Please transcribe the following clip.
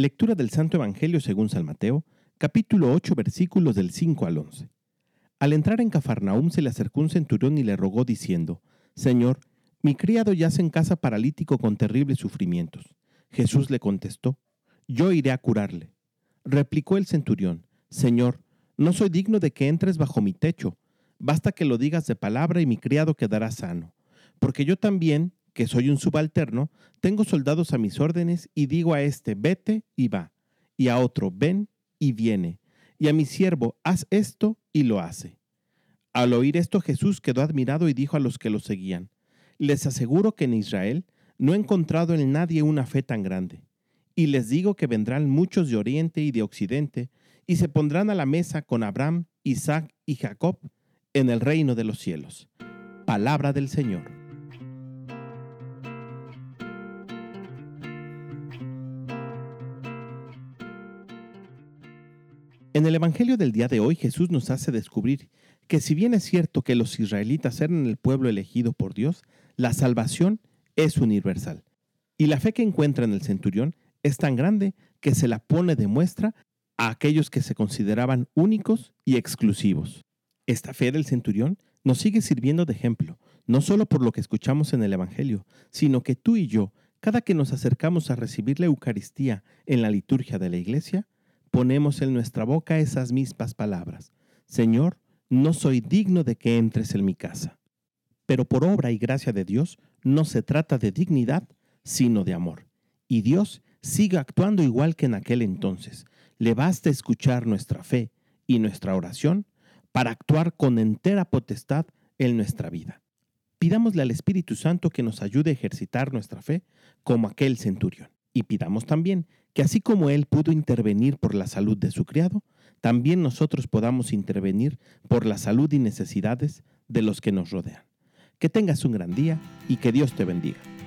Lectura del Santo Evangelio según San Mateo, capítulo 8, versículos del 5 al 11. Al entrar en Cafarnaúm se le acercó un centurión y le rogó diciendo: «Señor, mi criado yace en casa paralítico con terribles sufrimientos». Jesús le contestó: «Yo iré a curarle». Replicó el centurión: «Señor, no soy digno de que entres bajo mi techo. Basta que lo digas de palabra y mi criado quedará sano. Porque yo también, que soy un subalterno, tengo soldados a mis órdenes y digo a este: vete y va, y a otro: ven y viene, y a mi siervo: haz esto y lo hace». Al oír esto Jesús quedó admirado y dijo a los que lo seguían: «Les aseguro que en Israel no he encontrado en nadie una fe tan grande. Y les digo que vendrán muchos de oriente y de occidente y se pondrán a la mesa con Abraham, Isaac y Jacob en el reino de los cielos». Palabra del Señor. En el Evangelio del día de hoy, Jesús nos hace descubrir que si bien es cierto que los israelitas eran el pueblo elegido por Dios, la salvación es universal. Y la fe que encuentra en el centurión es tan grande que se la pone de muestra a aquellos que se consideraban únicos y exclusivos. Esta fe del centurión nos sigue sirviendo de ejemplo, no solo por lo que escuchamos en el Evangelio, sino que tú y yo, cada que nos acercamos a recibir la Eucaristía en la liturgia de la Iglesia, ponemos en nuestra boca esas mismas palabras: «Señor, no soy digno de que entres en mi casa». Pero por obra y gracia de Dios no se trata de dignidad, sino de amor. Y Dios sigue actuando igual que en aquel entonces. Le basta escuchar nuestra fe y nuestra oración para actuar con entera potestad en nuestra vida. Pidámosle al Espíritu Santo que nos ayude a ejercitar nuestra fe como aquel centurión. Y pidamos también que así como Él pudo intervenir por la salud de su criado, también nosotros podamos intervenir por la salud y necesidades de los que nos rodean. Que tengas un gran día y que Dios te bendiga.